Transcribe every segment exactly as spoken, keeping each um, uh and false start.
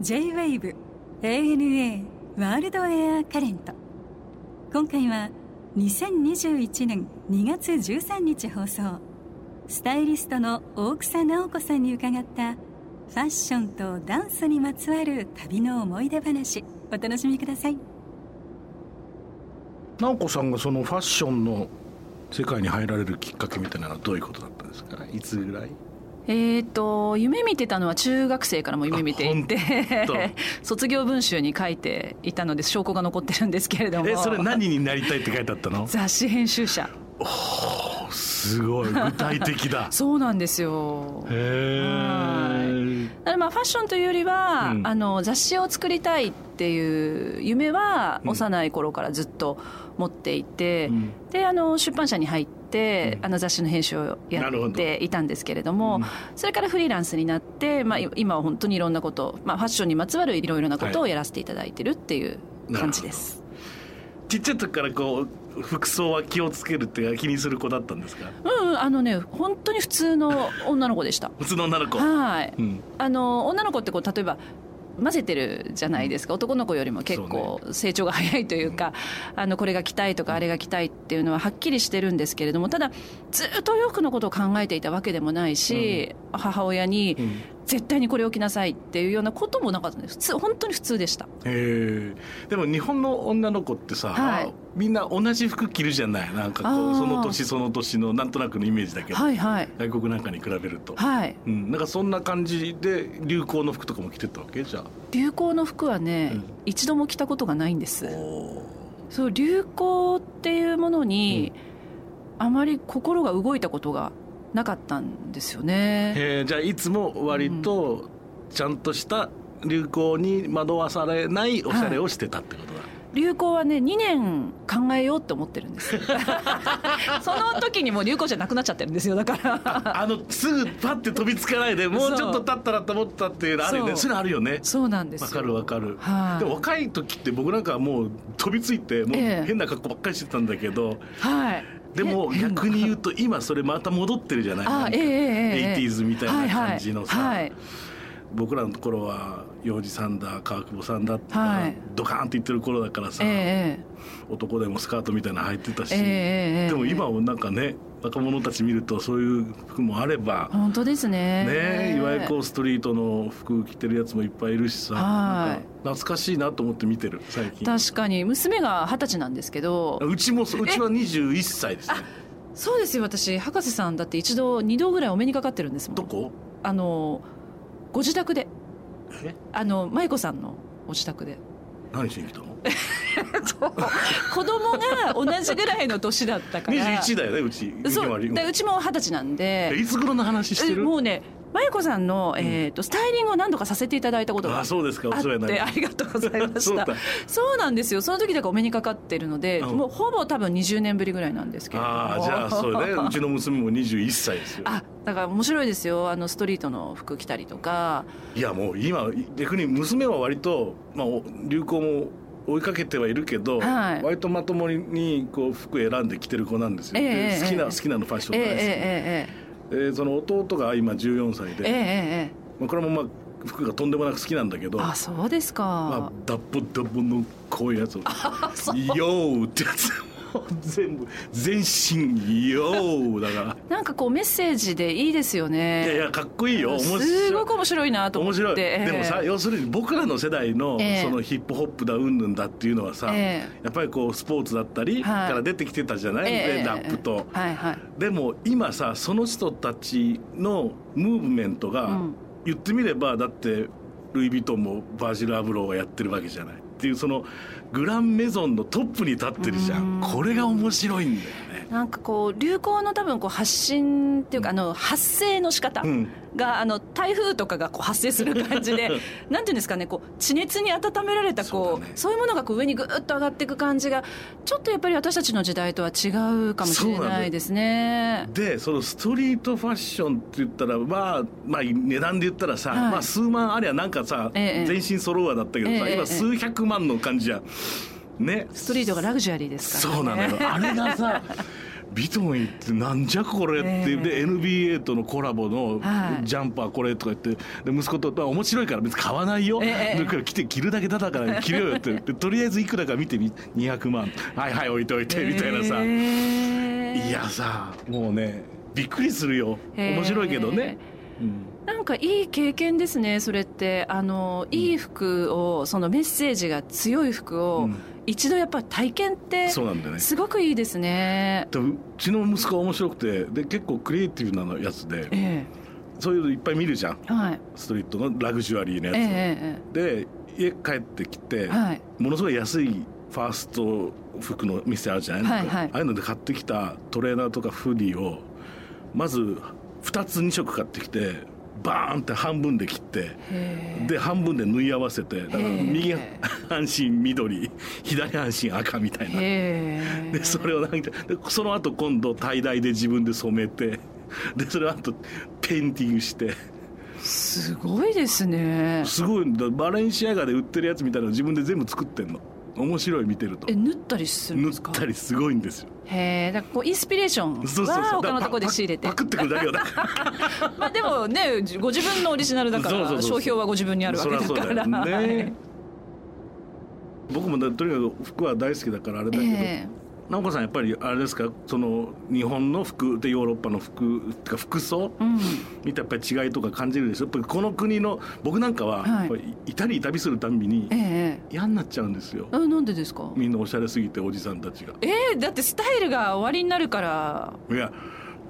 ジェイウェーブ エーエヌエー ワールドエアカレント。今回はにせんにじゅういちねんにがつじゅうさんにち放送、スタイリストの大草直子さんに伺ったファッションとダンスにまつわる旅の思い出話、お楽しみください。直子さんがそのファッションの世界に入られるきっかけみたいなのはどういうことだったんですか？いつぐらい？えー、と夢見てたのは中学生からも夢見ていて卒業文集に書いていたので証拠が残ってるんですけれども。えそれ何になりたいって書いてあったの？雑誌編集者。おすごい具体的だそうなんですよ。へー、だからまあファッションというよりは、うん、あの雑誌を作りたいっていう夢は幼い頃からずっと持っていて、うん、であの出版社に入ってであの雑誌の編集をやっていたんですけれども、うん、それからフリーランスになって、まあ、今は本当にいろんなこと、まあ、ファッションにまつわるいろいろなことをやらせていただいてるっていう感じです、はい、ちっちゃい時からこう服装は気をつけるっていうか気にする子だったんですか？うん、うん、あのね本当に普通の女の子でした普通の女の子はい、うん、あの女の子ってこう例えば混ぜてるじゃないですか、男の子よりも結構成長が早いというか、そうね、あのこれが着たいとかあれが着たいっていうのははっきりしてるんですけれども、ただずっとお洋服のことを考えていたわけでもないし、うん、母親に絶対にこれを着なさいっていうようなこともなかったんです。普通、本当に普通でした。へえ。でも日本の女の子ってさ、はい、みんな同じ服着るじゃない、なんかこうその年その年のなんとなくのイメージだけど、はいはい、外国なんかに比べると、はいうん、なんかそんな感じで流行の服とかも着てたわけじゃあ。流行の服はね、うん、一度も着たことがないんです。おそう流行っていうものに、うん、あまり心が動いたことがなかったんですよね。へじゃあいつも割とちゃんとした流行に惑わされないおしゃれをしてたってことだ、はい、流行はねにねん考えようって思ってるんですその時にもう流行じゃなくなっちゃってるんですよ。だからあのすぐパッて飛びつかないでもうちょっと経ったらと思ったっていうのあるよね。 そ, それあるよね。そうなんですよ。わかるわかる、はあ、でも若い時って僕なんかもう飛びついてもう変な格好ばっかりしてたんだけど、ええ、はいでも逆に言うと今それまた戻ってるじゃない。なんか エイティーズ みたいな感じのさ、僕らの頃は洋治さんだ川久保さんだってドカーンって言ってる頃だからさ、男でもスカートみたいなの履いてたし、でも今もなんかね若者たち見るとそういう服もあれば本当ですね、いわゆるこうストリートの服着てるやつもいっぱいいるしさ、なんか懐かしいなと思って見てる最近。確かに娘が二十歳なんですけど、うちもうちはにじゅういっさいですね。そうですよ。私博士さんだって一度二度ぐらいお目にかかってるんですもん。どこ？あのご自宅で、えあの舞子さんのご自宅で何しに来たの子供が同じぐらいの年だったからにじゅういちだよねうち。そうでうちも二十歳なんで。いつ頃の話してる？もうね舞子さんの、うんえー、とスタイリングを何度かさせていただいたことがあって、 あ, そうですかお世話になりありがとうございましたそ, うそうなんですよ。その時だからお目にかかってるので、うん、もうほぼ多分にじゅうねんぶりぐらいなんですけど。あじゃあそうねうちの娘もにじゅういっさいですよ。あだから面白いですよ。あのストリートの服着たりとか。いやもう今逆に娘は割と、まあ、流行も追いかけてはいるけど、はい、割とまともにこう服選んで着てる子なんですよ、えー、好きな、えー、好きなのファッション大好き、えーえーえーえー、その弟が今じゅうよんさいで、ええまあ、これもまあ服がとんでもなく好きなんだけど。あそうですか、まあ、ダボダボのこういうやつをヨーってやつ全部全身ヨーだからなんかこうメッセージでいいですよね。いやいやかっこいいよ。面白いすごく面白いなと思って。面白い、えー、でもさ要するに僕らの世代 の,、えー、そのヒップホップだうんぬんだっていうのはさ、えー、やっぱりこうスポーツだったりから出てきてたじゃない、えー、ラップと、えーはいはい、でも今さその人たちのムーブメントが、うん、言ってみればだってルイ・ヴィトンもバージル・アブローがやってるわけじゃないっていうそのグランメゾンのトップに立ってるじゃん。これが面白いんだよね。なんかこう流行の多分こう発信っていうか、うん、あの発生の仕方が、うん、あの台風とかがこう発生する感じでなんていうんですかねこう地熱に温められたこう そうだね、そういうものがこう上にぐーっと上がっていく感じがちょっとやっぱり私たちの時代とは違うかもしれないですね。でそのストリートファッションって言ったら、まあ、まあ値段で言ったらさ、はいまあ、数万ありゃなんかさ、ええ、全身揃うわだったけどさ、ええ、今数百万の感じじゃんね、ストリートがラグジュアリーですからね。そうなのよあれがさビトン行ってなんじゃこれって、えー、で エヌビーエー とのコラボのジャンパーこれとか言って、はい、で息子と面白いから別に買わないよ、えー、だから来て着るだけだから着るよってでとりあえずいくらか見てみにひゃくまんはいはい置いといてみたいなさ、えー、いやさもうねびっくりするよ面白いけどね、えーうんなんかいい経験ですねそれってあのいい服をそのメッセージが強い服を、うん、一度やっぱり体験ってすごくいいですね、 そうなんだね。うちの息子は面白くてで結構クリエイティブなやつで、えー、そういうのいっぱい見るじゃん、はい、ストリートのラグジュアリーのやつ、えー、で家帰ってきて、はい、ものすごい安いファースト服の店あるじゃないですか、はいはい、ああいうので買ってきたトレーナーとかフーディーをまずふたつにしょく買ってきてバーンって半分で切ってで半分で縫い合わせてだから右半身緑左半身赤みたいなでそれをなんかでその後今度タイダイで自分で染めてでそれをあとペインティングしてすごいですねすごいんだバレンシアガで売ってるやつみたいなの自分で全部作ってんの面白い見てるとえ縫ったりするんですか縫ったりすごいんですよへえだからこうインスピレーションは他のところで仕入れてパクってくるだけよだからまあでもねご自分のオリジナルだからそうそうそう商標はご自分にあるわけだからね、はい、僕もとにかく服は大好きだからあれだけど、えー直子さんやっぱりあれですかその日本の服でヨーロッパの服ってか服装、うん、見てやっぱり違いとか感じるでしょやっぱりこの国の僕なんかは、はい、やっぱりイタリー旅するたんびに嫌になっちゃうんですよ、ええ、なんでですかみんなおしゃれすぎておじさんたちがえー、だってスタイルが終わりになるからいや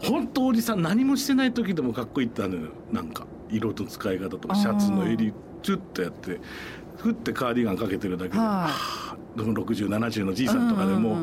本当おじさん何もしてない時でもかっこいいってあるのよなんか色の使い方とかシャツの襟チュッとやってふってカーディガンかけてるだけで、はあ、でもろくじゅう、ななじゅうのじいさんとかでも、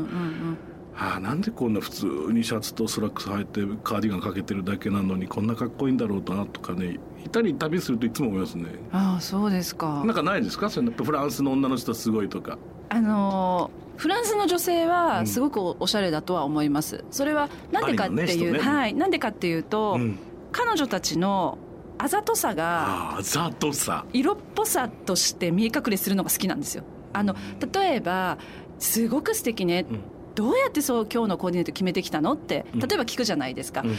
はあ、なんでこんな普通にシャツとスラックス履いてカーディガンかけてるだけなのにこんなかっこいいんだろうなとかねイタリアに旅するといつも思いますねああそうですかなんかないですかそれフランスの女の人すごいとかあのー、フランスの女性はすごくおしゃれだとは思います、うん、それはなんでかっていう、ねねはい、なんでかっていうと、うん、彼女たちのあざとさがあざとさ色っぽさとして見え隠れするのが好きなんですよあの例えばすごく素敵ね、うん、どうやってそう今日のコーディネート決めてきたのって例えば聞くじゃないですか、うん、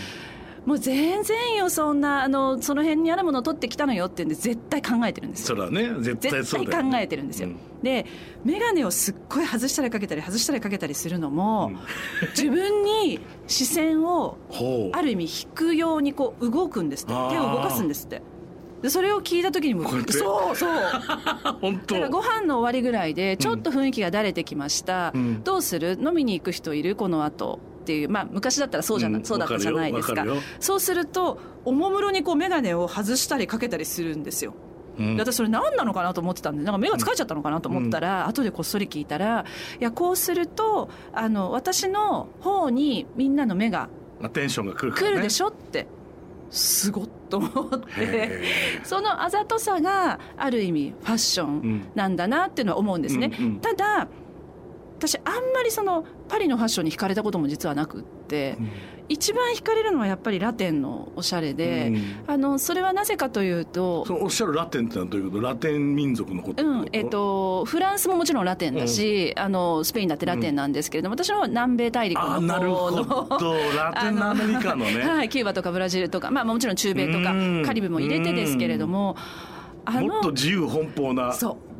もう全然よそんなあのその辺にあるものを取ってきたのよってんで絶対考えてるんですよそれね絶対そうだよ、ね、絶対考えてるんですよ、うん、で眼鏡をすっごい外したりかけたり外したりかけたりするのも、うん、自分に視線をある意味引くようにこう動くんですって手を動かすんですってでそれを聞いた時にもそうそう本当だからご飯の終わりぐらいでちょっと雰囲気がだれてきました、うん、どうする飲みに行く人いるこの後っていう、まあ、昔だったらそうじゃな、うん、そうだったじゃないです か, か, かそうするとおもむろにこう眼鏡を外したりかけたりするんですよで私それ何なのかなと思ってたんでなんか目が疲れちゃったのかなと思ったら、うん、後でこっそり聞いたらいやこうするとあの私の方にみんなの目がテンションが来るからね来るでしょってすごっと思ってそのあざとさがある意味ファッションなんだなっていうのは思うんですね、うんうんうん、ただ私あんまりそのパリのファッションに惹かれたことも実はなくって、うん、一番惹かれるのはやっぱりラテンのおしゃれで、うん、あのそれはなぜかというとそのおっしゃるラテンってのはどういうことラテン民族のこと、うんえー、とフランスももちろんラテンだし、うん、あのスペインだってラテンなんですけれども、うん、私は南米大陸の方のあなるほどラテンアメリカのね、はい、キューバとかブラジルとか、まあ、もちろん中米とかカリブも入れてですけれどもあのもっと自由奔放な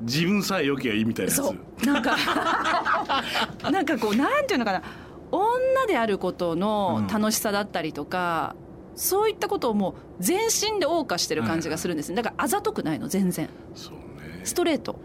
自分さえ良きゃいいみたいなやつそうなんかなんかこうなんていうのかな女であることの楽しさだったりとか、うん、そういったことをもう全身で謳歌してる感じがするんですねだからあざとくないの全然そう、ね、ストレート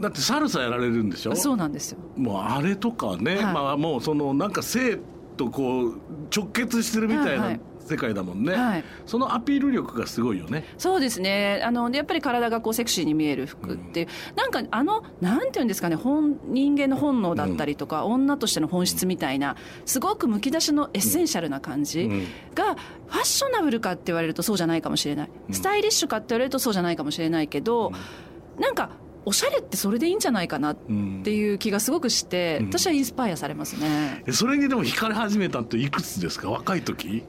だってサルサやられるんでしょそうなんですよもうあれとかね、はい、まあもうそのなんか性とこう直結してるみたいな、はいはい世界だもんね、はい、そのアピール力がすごいよねそうですねあのやっぱり体がこうセクシーに見える服って、うん、なんかあのなんていうんですかね本人間の本能だったりとか、うん、女としての本質みたいなすごくむき出しのエッセンシャルな感じが、うん、ファッショナブルかって言われるとそうじゃないかもしれない、うん、スタイリッシュかって言われるとそうじゃないかもしれないけど、うん、なんかおしゃれってそれでいいんじゃないかなっていう気がすごくして、うん、私はインスパイアされますね、うん、それにでも惹かれ始めたっていくつですか若い時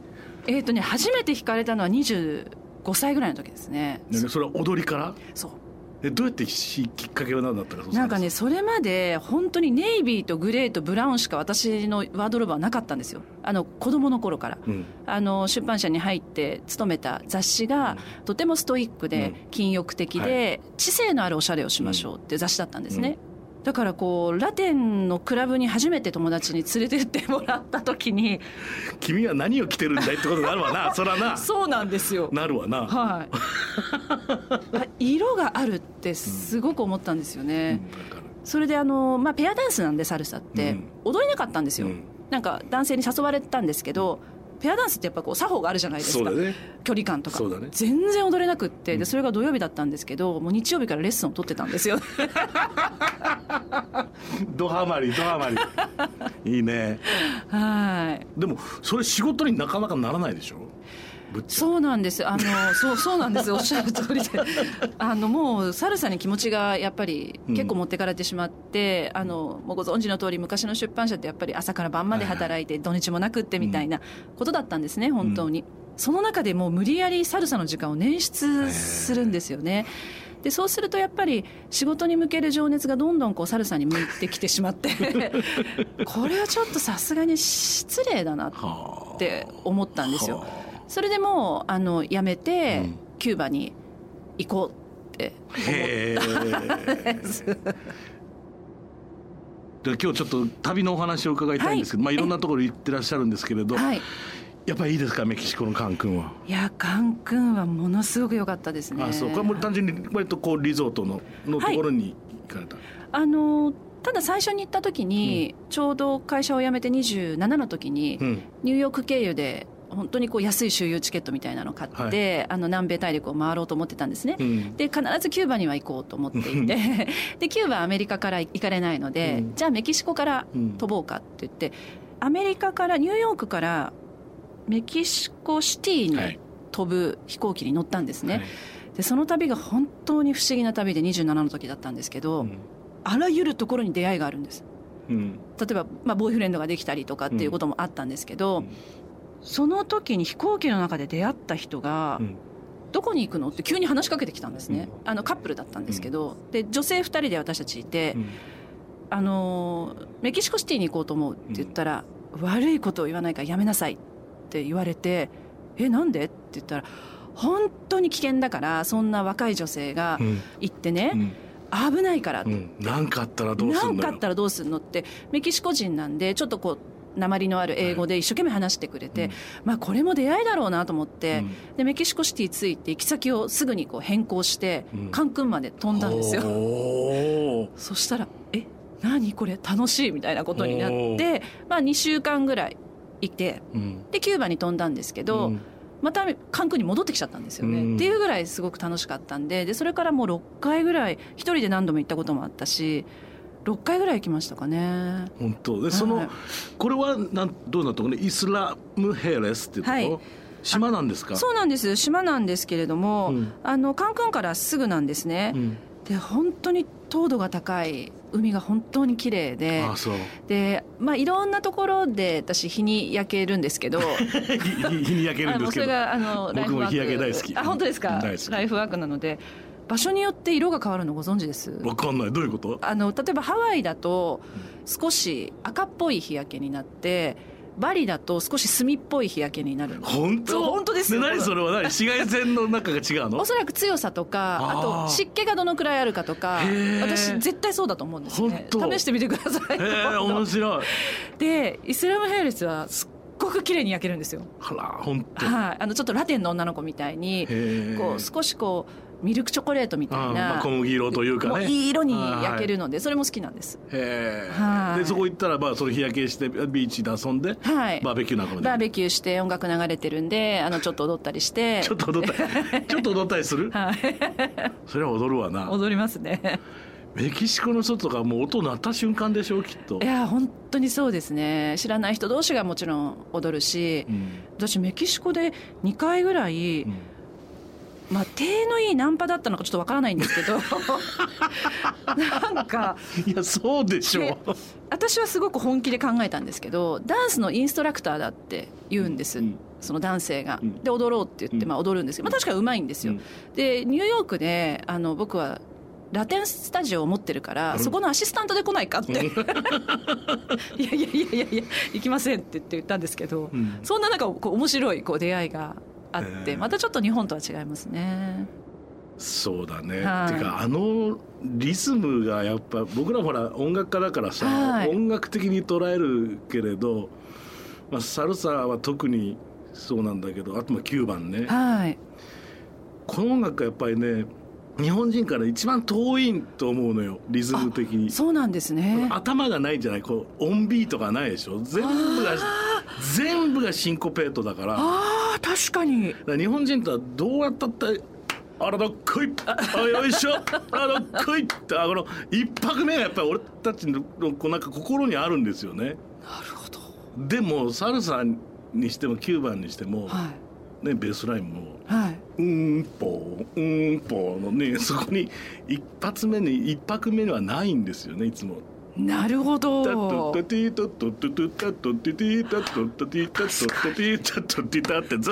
えーとね、初めて惹かれたのはにじゅうごさいぐらいの時ですね。それは踊りから？そう。えどうやってきっかけは何だったか。なんかね、それまで本当にネイビーとグレーとブラウンしか私のワードローブはなかったんですよ。あの子供の頃から、うん、あの出版社に入って勤めた雑誌が、うん、とてもストイックで、うん、禁欲的で、はい、知性のあるおしゃれをしましょうっていう雑誌だったんですね、うんうん。だからこうラテンのクラブに初めて友達に連れてってもらった時に君は何を着てるんだいってことになるわなそらな、そうなんですよ、なるわな、はい色があるってすごく思ったんですよね、うんうん。それであの、まあ、ペアダンスなんでサルサって、うん、踊れなかったんですよ、うん、なんか男性に誘われたんですけど、ペアダンスってやっぱこう作法があるじゃないですか、ね、距離感とか、ね、全然踊れなくって、うん、でそれが土曜日だったんですけど、もう日曜日からレッスンを取ってたんですよドハマりドハマりいいね、はい。でもそれ仕事になかなかならないでしょ。そうなんです、あのそうそうなんですおっしゃる通りであのもうサルサに気持ちがやっぱり結構持ってかれてしまって、うん、あのもうご存知の通り昔の出版社ってやっぱり朝から晩まで働いて、はいはい、土日もなくってみたいなことだったんですね、うん、本当に。その中でもう無理やりサルサの時間を捻出するんですよね。でそうするとやっぱり仕事に向ける情熱がどんどんこうサルサに向いてきてしまってこれはちょっとさすがに失礼だなって思ったんですよ。それでもうあの辞めて、うん、キューバに行こうって思ったですで今日ちょっと旅のお話を伺いたいんですけど、はい、まあ、いろんなところ行ってらっしゃるんですけれど、はい、やっぱりいいですかメキシコのカンクンは。いやカンクンはものすごく良かったですね。あそう、これも単純に割とこうリゾート の, のところに行かれた、はい、あのただ最初に行った時に、うん、ちょうど会社を辞めてにじゅうななの時に、うん、ニューヨーク経由で本当にこう安い周遊チケットみたいなのを買って、はい、あの南米大陸を回ろうと思ってたんですね、うん、で必ずキューバには行こうと思っていてでキューバはアメリカから行かれないので、うん、じゃあメキシコから飛ぼうかって言って、アメリカからニューヨークからメキシコシティに飛ぶ飛行機に乗ったんですね、はい、でその旅が本当に不思議な旅でにじゅうななの時だったんですけど、うん、あらゆるところに出会いがあるんです、うん、例えば、まあ、ボーイフレンドができたりとかっていうこともあったんですけど、うんうん、その時に飛行機の中で出会った人が、うん、どこに行くのって急に話しかけてきたんですね、うん、あのカップルだったんですけど、うん、で女性ふたりで私たちいて、うん、あのメキシコシティに行こうと思うって言ったら、うん、悪いことを言わないからやめなさいって言われて、えなんでって言ったら、本当に危険だからそんな若い女性が行ってね、うんうん、危ないからって、うん、なんかあったらどうすんのよ、なんかあったらどうすんのって、メキシコ人なんでちょっとこう鉛のある英語で一生懸命話してくれて、はい、まあ、これも出会いだろうなと思って、うん、でメキシコシティ着いて行き先をすぐにこう変更して、うん、カンクンまで飛んだんですよ。そしたらえ何これ楽しいみたいなことになって、まあ、にしゅうかんぐらいいて、うん、でキューバに飛んだんですけど、うん、またカンクンに戻ってきちゃったんですよね、うん、っていうぐらいすごく楽しかったんで、でそれからもうろっかいぐらい一人で何度も行ったこともあったし、ろっかいぐらい行きましたかね本当で、はい、そのこれはなんどうなったのかね、イスラムヘレスっていうとこ、はい、島なんですか。そうなんです、島なんですけれども、うん、あのカンクンからすぐなんですね、うん、で本当に糖度が高い海が本当に綺麗で、ああそうで、まあ、いろんなところで私日に焼けるんですけど日に焼けるんですけど、あのそれがあの僕も日焼け大好き。あ本当ですか。ライフワークなので場所によって色が変わるのご存知です。分かんない、どういうこと。あの例えばハワイだと少し赤っぽい日焼けになって、バリだと少し墨っぽい日焼けになる。本当？本当ですよ。何それは何？紫外線の中が違うの？おそらく強さとか、あ, あと湿気がどのくらいあるかとか、私絶対そうだと思うんですね。試してみてください。へえ面白い。でイスラムヘルスはすっごく綺麗に焼けるんですよ。あら本当。はい、あのちょっとラテンの女の子みたいにこう少しこうミルクチョコレートみたいな、まあ、小麦色というかね、いい色に焼けるので、はい、それも好きなんです。へー。でそこ行ったらまあその日焼けしてビーチで遊んで、はい、バーベキューなんかもで、バーベキューして音楽流れてるんで、あのちょっと踊ったりしてちょっと踊ったりちょっと踊ったりする、はい、それは踊るわな。踊りますね。メキシコの人とかもう音鳴った瞬間でしょきっと。いや本当にそうですね。知らない人同士がもちろん踊るし、うん、私メキシコでにかいぐらい、うん、まあ、手のいいナンパだったのかちょっとわからないんですけどなんかいやそうでしょう。で私はすごく本気で考えたんですけど、ダンスのインストラクターだって言うんです、うんうん、その男性が、うん、で踊ろうって言って、まあ、踊るんですけど、まあ、確かにうまいんですよ、うん、でニューヨークであの僕はラテンスタジオを持ってるから、うん、そこのアシスタントで来ないかって、うん、いやいやいやいやいや行きませんって言って言ったんですけど、うん、そんななんかこう面白いこう出会いがあって、えー、またちょっと日本とは違いますね。そうだね、はい、てかあのリズムがやっぱ僕らほら音楽家だからさ、はい、音楽的に捉えるけれど、まあ、サルサは特にそうなんだけど、あとまあきゅうばんね、はい、この音楽はやっぱりね日本人から一番遠いと思うのよ、リズム的に。そうなんですね。頭がないんじゃない、こうオンビートがないでしょ、全部が全部がシンコペートだから。あ確かに、だから日本人とはどうやったってあらどっこい、あよいしょ、あらどっこいってあの一拍目がやっぱり俺たちのこうなんか心にあるんですよね。なるほど。でもサルサにしてもきゅうばんにしても、はいね、ベースラインも、はい、うーんぽうーんぽのねそこに一発目に一拍目にはないんですよねいつも。なるほど。タッタティタッタティタッタティタッタティタッタティタッタティタってず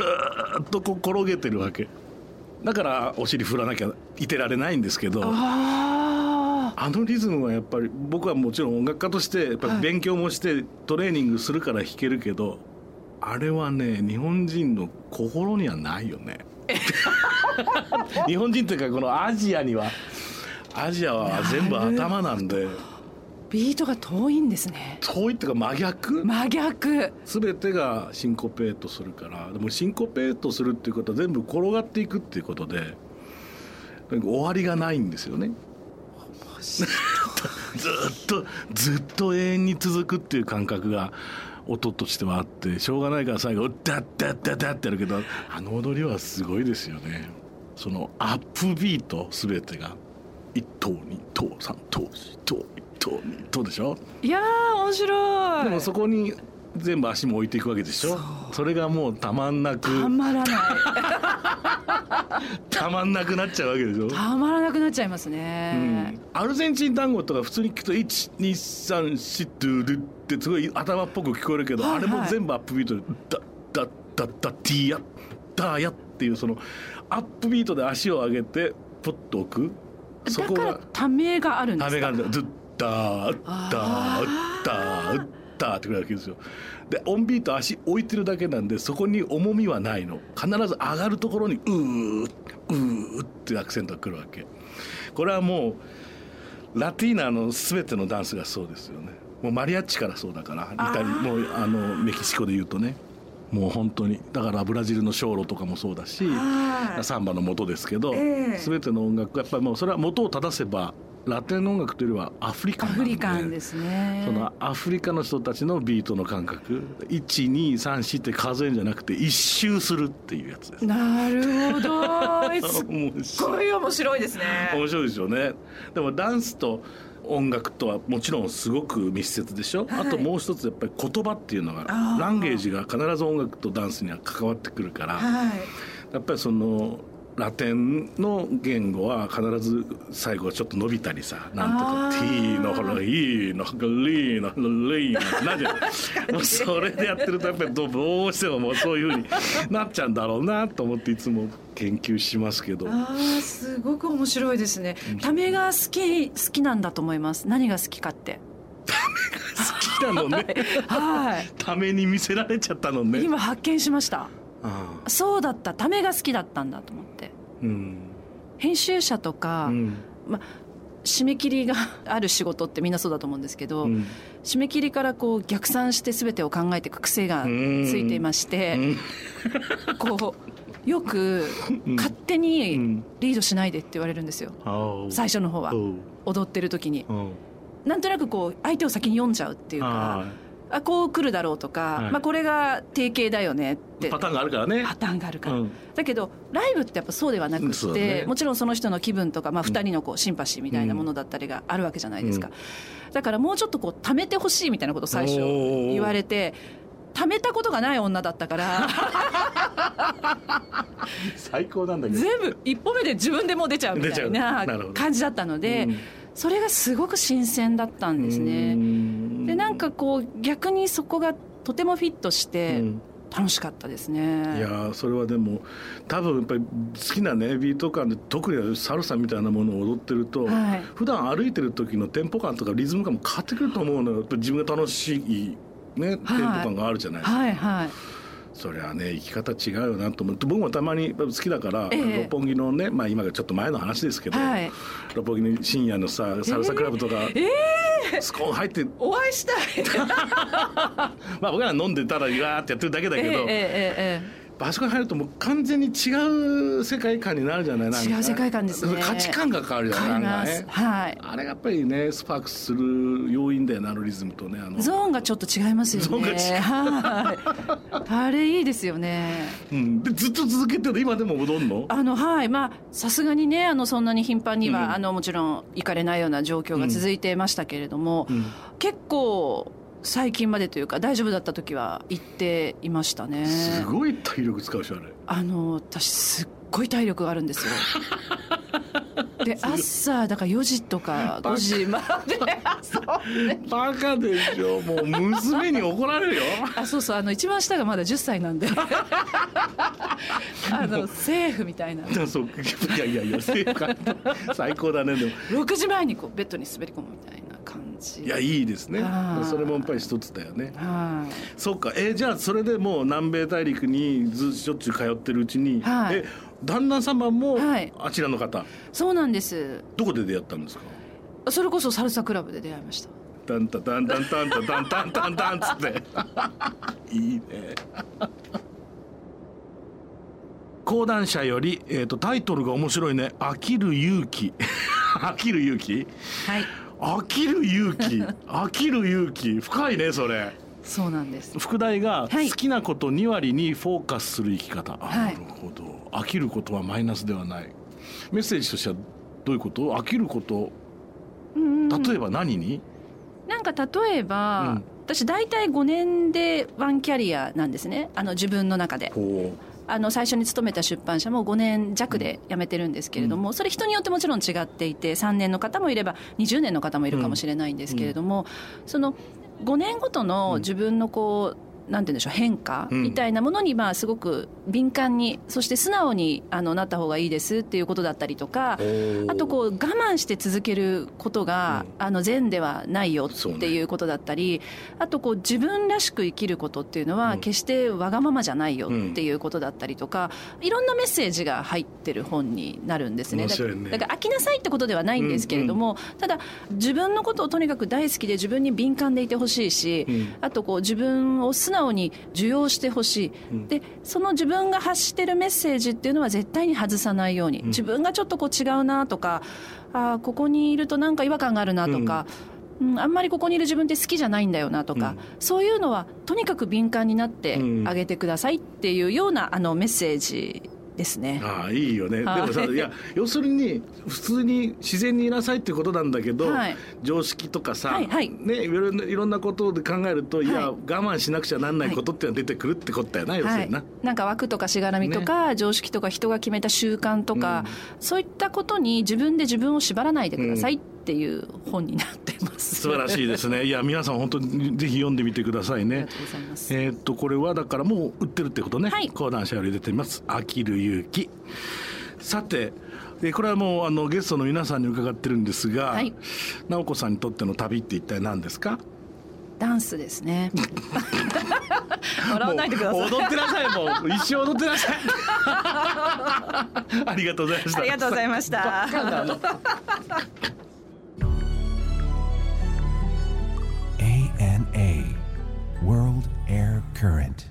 っとこう転げてるわけ。だからお尻振らなきゃいてられないんですけど、あのリズムはやっぱり僕はもちろん音楽家としてやっぱ勉強もしてトレーニングするから弾けるけど、はい、あれはね日本人の心にはないよね日本人というかこのアジアにはアジアは全部頭なんでビートが遠いんですね。遠いっていうか真逆。真逆。全てがシンコペートするから、でもシンコペートするっていうことは全部転がっていくっていうことで、終わりがないんですよね。面白い。ずっとずっと永遠に続くっていう感覚が音としてはあって、しょうがないから最後ダッダッダッダッってやるけど、あの踊りはすごいですよね。そのアップビート全てが一頭二頭三頭四頭。どうでしょう。いやー面白い。でもそこに全部足も置いていくわけでしょ。 そ, それがもうたまんなくたまらないたまんなくなっちゃうわけでしょ。たまらなくなっちゃいますね、うん、アルゼンチン単語とか普通に聞くと いちにさんし ドゥルってすごい頭っぽく聞こえるけど、はいはい、あれも全部アップビートでダッダッダッダッティーヤッダーヤっていうそのアップビートで足を上げてポッと置く、そこがだからためがあるんですか。ためがあるダーダーダーダーってくらいだけですよ。でオンビート足置いてるだけなんでそこに重みはないの。必ず上がるところにうーうーってアクセントがくるわけ。これはもうラティーナの全てのダンスがそうですよね。もうマリアッチからそうだから、イタリアもうあのメキシコで言うとね、もう本当にだからブラジルのショーロとかもそうだし、サンバの元ですけど、えー、全ての音楽やっぱりもうそれは元を正せばラテンの音楽というよりはアフリカなんで、アフリカンですね。そのアフリカの人たちのビートの感覚 いちにさんし って数えるんじゃなくて一周するっていうやつです。なるほどすごい面白いですね。面白いですよね。でもダンスと音楽とはもちろんすごく密接でしょ、はい、あともう一つやっぱり言葉っていうのがランゲージが必ず音楽とダンスには関わってくるから、はい、やっぱりそのラテンの言語は必ず最後ちょっと伸びたりさ、なんとか T のほら E のグリーのリーのなんじゃもうそれでやってるとやっぱりどうしてももうそういう風になっちゃうんだろうなと思っていつも研究しますけど。あーすごく面白いですね。ためが好き好きなんだと思います。何が好きかってためが好きなのねはいために見せられちゃったのね。今発見しました。ああそうだった、ためが好きだったんだと思って、うん、編集者とか、うんま、締め切りがある仕事ってみんなそうだと思うんですけど、うん、締め切りからこう逆算して全てを考えていく癖がついていまして、うん、こうよく勝手にリードしないでって言われるんですよ、うん、最初の方は踊ってる時に、うん、なんとなくこう相手を先に読んじゃうっていうか、あこう来るだろうとか、はいまあ、これが定型だよねってパターンがあるからね。パターンがあるから、うん、だけどライブってやっぱそうではなくって、うんね、もちろんその人の気分とか、まあ、ふたりのこうシンパシーみたいなものだったりがあるわけじゃないですか、うん、だからもうちょっとこう貯めてほしいみたいなことを最初言われて、貯めたことがない女だったから最高なんだけど全部一歩目で自分でもう出ちゃうみたいな感じだったので、うん、それがすごく新鮮だったんですね。でなんかこう逆にそこがとてもフィットして、うん、楽しかったですね。いやそれはでも多分やっぱり好きなねビート感で特にサルサみたいなものを踊ってると、はい、普段歩いてる時のテンポ感とかリズム感も変わってくると思うのよ。やっぱ自分が楽しい、ね、はい、テンポ感があるじゃないですか、はいはい、そりゃね生き方違うよなと思って、僕もたまに好きだから、えー、六本木のね、まあ、今がちょっと前の話ですけど、はい、六本木の深夜のさサルサクラブとか、えーえースコーン入ってお会いしたいまあ僕ら飲んでたらうわーってやってるだけだけど、ええええ、あそこに入るともう完全に違う世界観になるじゃない。なんか違う世界観ですね。価値観が変わるじゃない。変わります、はい、あれがやっぱりねスパークする要因だよね、あのリズムとね、あのゾーンがちょっと違いますよね。ゾーンが違う、はい、あれいいですよね、うん、でずっと続けてる。今でも踊るの？あのはい、まあさすがにねあのそんなに頻繁には、うん、あのもちろん行かれないような状況が続いてましたけれども、うんうん、結構最近までというか大丈夫だった時は行っていましたね。すごい体力使うし、あれあの私すっごい体力があるんですよで朝だからよじとかごじまで遊んでバカでしょ、もう娘に怒られるよあそうそう、あの一番下がまだじゅっさいなんであのセーフみたいな。そういやいやいやセーフか最高だね。でもろくじまえにこうベッドに滑り込むみたいな感じ。いやいいですね、それもやっぱり一つだよね。はい、そうか。えー、じゃあそれでもう南米大陸にずしょっちゅう通ってるうちに、はい、え旦那様もあちらの方、はい、そうなんです。どこで出会ったんですか？それこそサルサクラブで出会いました。タンタタンタンタンタンタンタンタンつっていいね講談社より、えー、とタイトルが面白いね。飽きる勇気飽きる勇気、はい、飽きる勇気飽きる勇気深いねそれ。そうなんです。副題が好きなことに割にフォーカスする生き方、はい、あなるほど。飽きることはマイナスではない。メッセージとしてはどういうこと？飽きること、例えば何に？なんか例えば、うん、私大体ごねんでワンキャリアなんですね、あの自分の中で。ほう。あの最初に勤めた出版社もごねんじゃくで辞めてるんですけれども、それ人によってもちろん違っていてさんねんの方もいればにじゅうねんの方もいるかもしれないんですけれども、そのごねんごとの自分のこうなんて言うんでしょう、変化みたいなものにまあすごく敏感に、そして素直にあのなった方がいいですっていうことだったりとか、あとこう我慢して続けることがあの善ではないよっていうことだったり、あとこう自分らしく生きることっていうのは決してわがままじゃないよっていうことだったりとか、いろんなメッセージが入ってる本になるんですね。だから飽きなさいってことではないんですけれども、ただ自分のことをとにかく大好きで自分に敏感でいてほしいし、あとこう自分を素直に受容してほしい。でその自分が発してるメッセージっていうのは絶対に外さないように、自分がちょっとこう違うなとか、あここにいるとなんか違和感があるなとか、うん、あんまりここにいる自分って好きじゃないんだよなとか、うん、そういうのはとにかく敏感になってあげてくださいっていうようなあのメッセージですね。ああいいよね。でもさいや要するに普通に自然にいなさいってことなんだけど、はい、常識とかさ、はいはいね、いろんないろんなことで考えると、はい、いや我慢しなくちゃなんないことってのは出てくるってことだよな、はい、要するにな。なんか枠とかしがらみとか、ね、常識とか人が決めた習慣とか、うん、そういったことに自分で自分を縛らないでください、うんっていう本になってます。素晴らしいですね。いや皆さん本当にぜひ読んでみてくださいね。ありがとうございます。えー、っとこれはだからもう売ってるってことね、はい、講談社より出ています。飽きる勇気。さてこれはもうあのゲストの皆さんに伺ってるんですが、はい、直子さんにとっての旅って一体何ですか？ダンスですね笑わないでください。踊ってなさい、もう一生踊ってなさいありがとうございました。ありがとうございましたバカなのエーエヌエー World Air Current